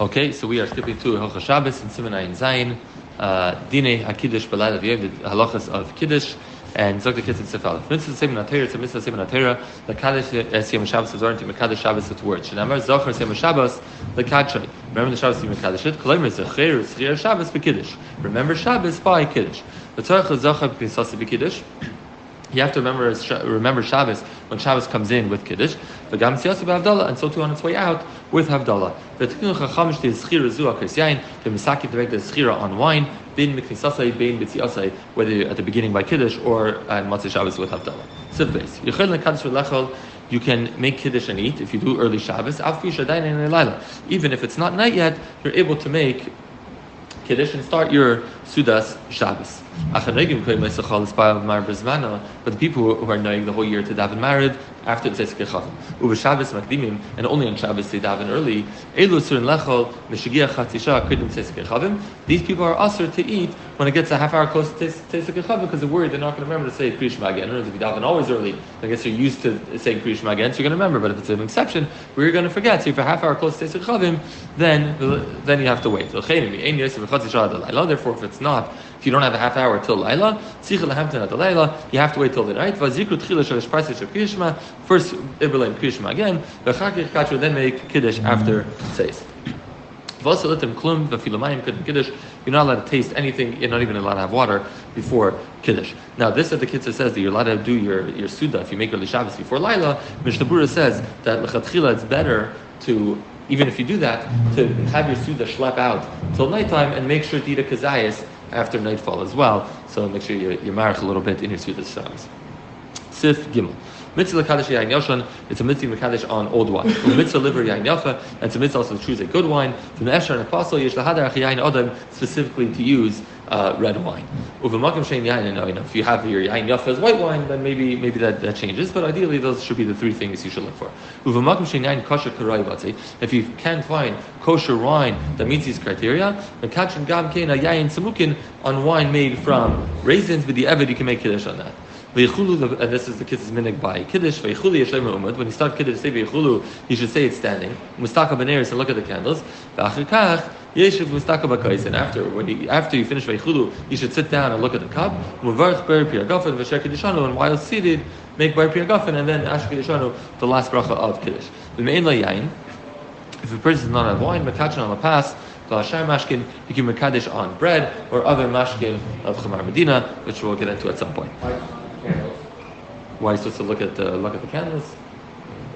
Okay, so we are skipping to Hilchos Shabbos and Siman Ayin Zayin, Dinei HaKiddush B'Layla V'Yom, the halachas of Kiddush, and Zog the Kids in Sefalif. Mitzvah Semen HaTorah, it's a Mitzvah Semen HaTorah, the Kaddish Yom Shabbos is oriented to Mekadosh Shabbos with words. Shenamar Zocher Semen Shabbos, the Kadshai. Remember the Shabbos to be Mekadoshed. Kolaymer Zocher Zocher Shabbos B'Kiddush. Remember Shabbos by Kiddush. The Torah Zocher B'Knisasi B'Kiddush. You have to remember Shabbos when Shabbos comes in with Kiddush, v'gam tziyasu b'Havdalah, and so too on its way out with Havdalah. V'tiknu chachamish t'zchira zu akres yain, the misaki to make the zchira on wine, bin miknisasai, bin b'tziyasai, whether at the beginning by Kiddush or at Matzah Shabbos with Havdalah. Siv beis, yichel l'kadosh v'lechol, you can make Kiddush and eat if you do early Shabbos, af pi shadayin ein leilah. Even if it's not night yet, you're able to make Kiddush and start your Sudas Shabbos. But the people who are knowing the whole year to daven Maariv after the Tzeitzke Chacham, uV'Shabbos Makdimim, and only on Shabbos they daven early. Elu Surin Lechol Meshigiach Chatzisha Kridim Tzeitzke Chavim. These people are usher to eat when it gets a half hour close to Tzeitzke Chavim because they're worried they're not going to remember to say Kriya Shema again. In other words, if you daven always early, I guess you're used to saying Kriya Shema again, so you're going to remember. But if it's an exception, where you're going to forget, so if a half hour close to Tzeitzke Chavim, then you have to wait. Therefore, if it's not, if you don't have a half hour till Laila, you have to wait till the night. First, Ibrahim Krishma again, then make Kiddush after Seis. You're not allowed to taste anything, you're not even allowed to have water before Kiddush. Now this that the Kitzur says that you're allowed to do your Suda if you make early Shabbos before Laila. Mishnah Berurah says that L'chatchila it's better to, even if you do that, to have your Suda schlep out till nighttime and make sure to eat a Kazayas after nightfall as well. So make sure you marach a little bit in your Suda Shabbos. Sif Gimel. Mitzvah L'kadosh Yain Yoshan, it's a mitzvah Mekadosh on old wine. Mitzvah Liver Yain Yafa, and it's a mitzvah also to choose a good wine. From the Esher and Apostle, Yesh Lahadar Yain Odom, specifically to use red wine. Uv'makom Shein Yain, you know, if you have your Yain Yafa as white wine, then maybe that changes, but ideally those should be the three things you should look for. Uv'makom Shein Yain Kosher Karai Batzi, if you can't find kosher wine that meets these criteria, Mekachin Gam Keina Yain Samukin, on wine made from raisins, with the Eved you can make Kiddush on that. And this is the Kitz's minig by Kiddush. When you start Kiddush, say V'yichulu, you should say it standing. Mustaka b'neiris, and look at the candles. And after you finish V'yichulu, you should sit down and look at the cup. And while seated, make Bar Piragafen, and then Asher Kiddushanu, the last bracha of Kiddush. If a person does not have wine, Mekachin on the pass, Glashar Mashkin, you can Mekadesh on bread, or other Mashkin of Chamar Medina, which we'll get into at some point. Why are you supposed to look at the candles?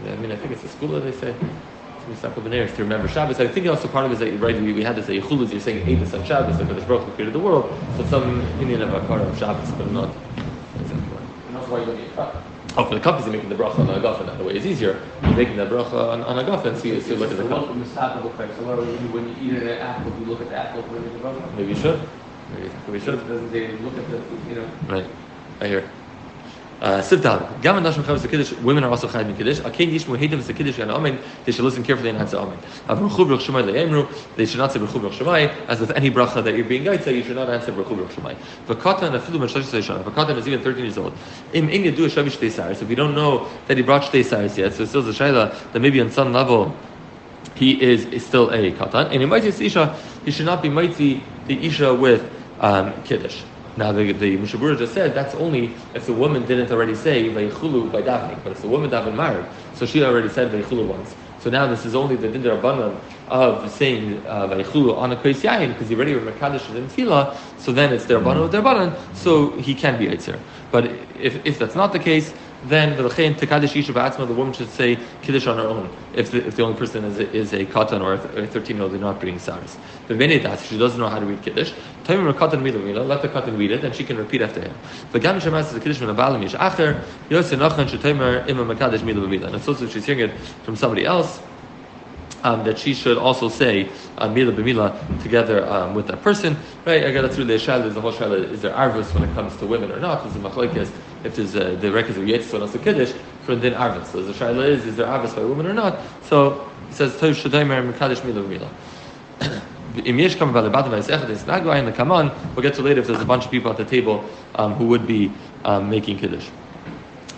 I mean, I think it's a skula they say. To remember Shabbos. I think also part of it is that, right, we had this yichulus, you're saying Eidos on Shabbos, because it's broken created the world. So some Indian of a part of Shabbos, but not exactly. And that's why you need a cup. Oh, for the cup is making the bracha on a gafen. That way it's easier. You're making the bracha on a gafen, so you still look at the cup. When you eat an apple, you look at the apple when you eat the bracha. Maybe you should. Maybe you should. It doesn't say look at the, you know. Right. I hear. Women are also chayav in kiddush. They should listen carefully and answer amen. They should not say b'chuv b'chshemai. As with any bracha that you're being guided, you should not answer b'chuv b'chshemai. V'katan is even 13 years old. So if you don't know that he brought shtei saris yet, so it's still a shayla that maybe on some level he is still a katan. And in maitis isha, he should not be maiti the isha with kiddush. Now the Mishnah Berurah just said that's only if the woman didn't already say Vayichulu by davening, but if the woman davened Maariv, so she already said Vayichulu once. So now this is only the din d'rabanan of saying Vayichulu on a kais yayin, because you already were mekadosh in tefillah, so then it's d'rabanan, so he can be yetzer. But if that's not the case, then v'lechein tekadosh isha ba'atzma, the woman should say kiddush on her own. If the only person is a katan or a 13-year-old, they're not bringing saris. If she doesn't know how to read kiddush, let the katan read it, and she can repeat after him. And it's also she's hearing it from somebody else, that she should also say mila b'mila together with that person, right? I got that's really a shaila. There's a whole shaila. Is there arvus when it comes to women or not? Is it machlokes? If there's the records of yetzer and also kiddush, from then arvus. So the shaila is there arvus by women or not? So it says tov shadaymer mekadosh mila b'mila. We'll get to later if there's a bunch of people at the table who would be making kiddush.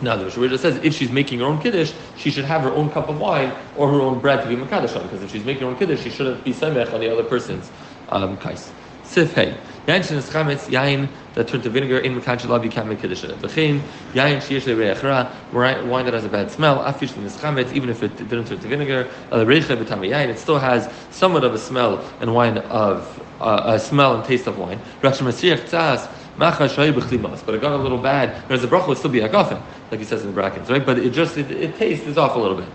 No, the Mishnah just says if she's making her own kiddush, she should have her own cup of wine or her own bread to be mekadosh on, because if she's making her own kiddush, she shouldn't be semech on the other person's kais. Sif hey, yain is chametz yain that turned to vinegar in mekadosh love, you can't make kiddush. V'chein yain sheyesh lereich ra, wine that has a bad smell, afish is chametz, even if it didn't turn to vinegar, reicha b'tamei yain, it still has somewhat of a smell and wine of a smell and taste of wine. But it got a little bad. Whereas the bracha would still be agafen, like he says in the brackets, right? But it tastes is off a little bit.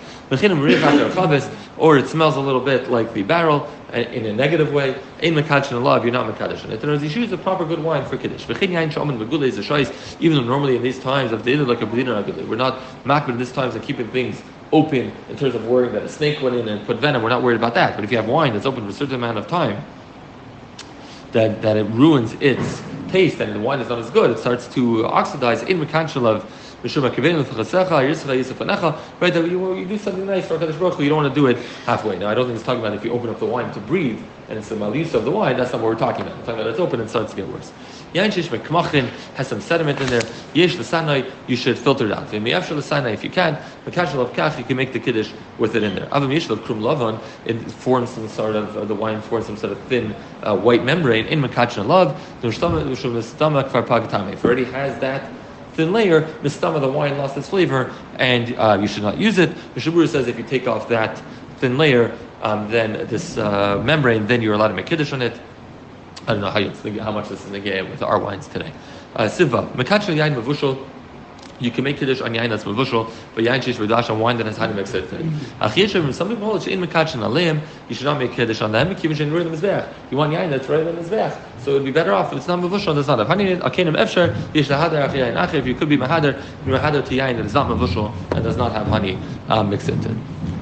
Or it smells a little bit like the barrel in a negative way. You're not mekadosh. In other words, you should use a proper good wine for kiddush. Even normally in these times of the Eidah, like a b'dina ragulei, we're not makbid in these times of keeping things open in terms of worrying that a snake went in and put venom. We're not worried about that. But if you have wine that's open for a certain amount of time, that it ruins its taste and the wine is not as good, it starts to oxidize in mekanshel of mishum hakavenu l'chasecha yisrael yisuf anecha, right? That you do something nice for HaKadosh Baruch Hu, you don't want to do it halfway. Now I don't think it's talking about if you open up the wine to breathe and it's the malisa of the wine, that's not what we're talking about. We're talking about it's open and it starts to get worse. Yain sheyesh mekmachin has some sediment in there. Yesh l'sanai, you should filter it out. V'miyafshel l'sanai, if you can, mekashel of kach, you can make the kiddush with it in there. Avim yesh l'krum lavan, it forms some sort of the wine forms some sort of thin white membrane in mekashel lav. Nushtam mistama kvar pagatame. If it already has that thin layer, mistama the wine lost its flavor and you should not use it. The Mishnah Berurah says if you take off that thin layer, then this membrane, then you're allowed to make kiddush on it. I don't know how much this is negayah with our wines today. Siva, mekachel yain mavushel. You can make kiddush on yain that's mavushel, but yain sheish v'dash on wine that has high mixed it. Achiyeshem, some people hold in mekachel aleim. You should not make kiddush on them. Kivin shein ruin the mizbeach. You want yain that's right on the mizbeach, so it would be better off if it's not mavushel. That's not a hanin. Akenim efshar yesh lahader achiyain acher. If you could be mahader, you mahader to yain that is not mavushel and does not have honey mixed in it.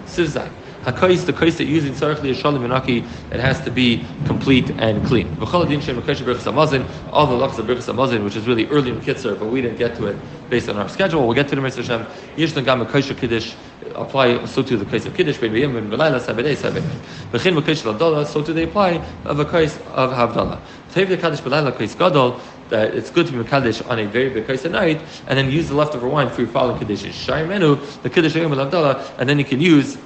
Sivzai. Hakais, the kais that you use in Sarachli Yishalim Yanaki, it has to be complete and clean. All the lakhs of Birchas Hamazon, which is really early in Kitzur, but we didn't get to it based on our schedule. We'll get to the Mr. Hashem. Yishna Gam Kais of Kiddush, apply so to the kais of Kiddush, Ben Yim and Belaila Sabedei Sabed. Bechin Kais of Havdalah, so to they apply of a kais of Havdalah. Tave the Kaddish Belaila Kais Gadol, that it's good to be Kaddish on a very big kais at night, and then use the leftover wine for your following Kiddush. Shai Menu, the Kiddush Yom Havdalah, and then you can use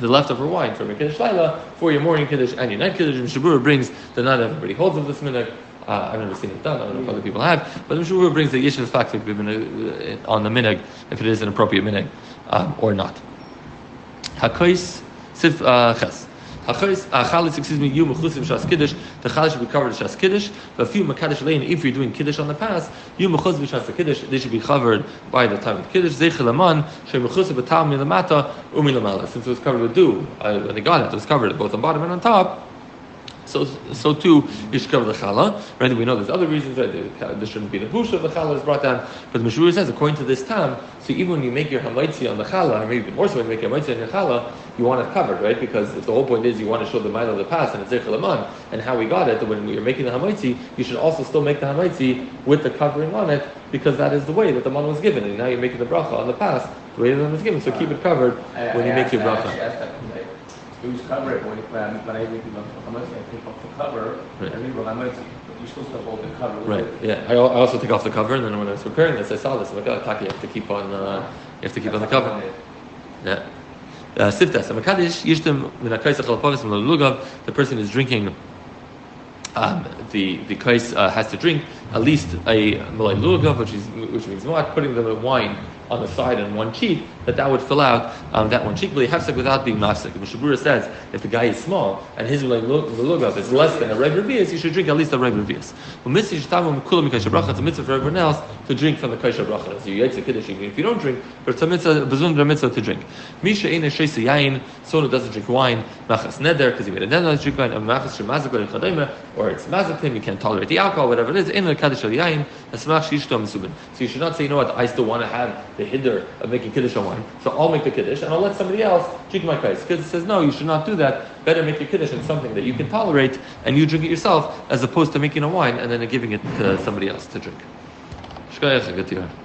the leftover wine from your Kiddush Laila for your morning Kiddush and your night Kiddush. And Mishnah Berurah brings that not everybody holds of this minhag. I've never seen it done. I don't know if other people have, but Mishnah Berurah brings the yeshiva's fact on the minhag if it is an appropriate minhag or not. Hakais sif ches. Chalitz, excuse me, you mechusim shas kiddush. The chalitz should be covered shas kiddush. But if you mekadosh lane, if you're doing kiddush on the pass, you mechusim shas kiddush. They should be covered by the time of kiddush. Zeichel aman she mechusim b'tam milamata umilamala. Since it was covered with dew when they got it was covered both on bottom and on top. So too, you should cover the challah, right? We know there's other reasons, right? There shouldn't be the bush of the challah is brought down. But the Mishnah Berurah says, according to this tam, so even when you make your hamaitzi on the challah, or maybe more so when you make your hamaitzi on your challah, you want it covered, right? Because if the whole point is you want to show the mile of the pass and it's zeichel aman, and how we got it, that when you're making the hamaitzi, you should also still make the hamaitzi with the covering on it, because that is the way that the man was given. And now you're making the bracha on the pass, the way that the man was given. So keep it covered when you make your bracha. You just cover it when I make the hamaitzi, I take off the cover, right. I make the hamaitzi, but you're supposed to hold the cover. Right, yeah. I also take off the cover, and then when I was preparing this, I saw this. I'm like, oh, Taki, you have to keep on the cover. Yeah. Siftas, HaMekadosh Yishtim min HaKais HaChalpovis min HaLulav, the person is drinking, the kais has to drink at least a malay lulav, which means not putting the wine on the side and one cheek, that would fill out that one cheek. But you have sex without being mafsek. The Mishnah Berurah says if the guy is small and his malay lulav is less than a regular bias, you should drink at least a regular bias. It's a mitzvah for everyone else to drink from the kais habrachas. So you yetsa kiddush even if you don't drink, but it's a mitzvah, bezun mitzvah to drink. Misha ein sheisa yain, someone who doesn't drink wine, machas neder because he made a neder to drink wine, and machas shemazik lechadayme, or it's mazatim, you can't tolerate the alcohol, whatever it is, in the kaddish al yain, asmach shishto mesubin. So you should not say, you know what, I still want to have the hider of making kiddush on wine, so I'll make the kiddush and I'll let somebody else drink my kais. Because it says, no, you should not do that. Better make your kiddush in something that you can tolerate and you drink it yourself, as opposed to making a wine and then giving it to somebody else to drink. Shkoyach, good to you.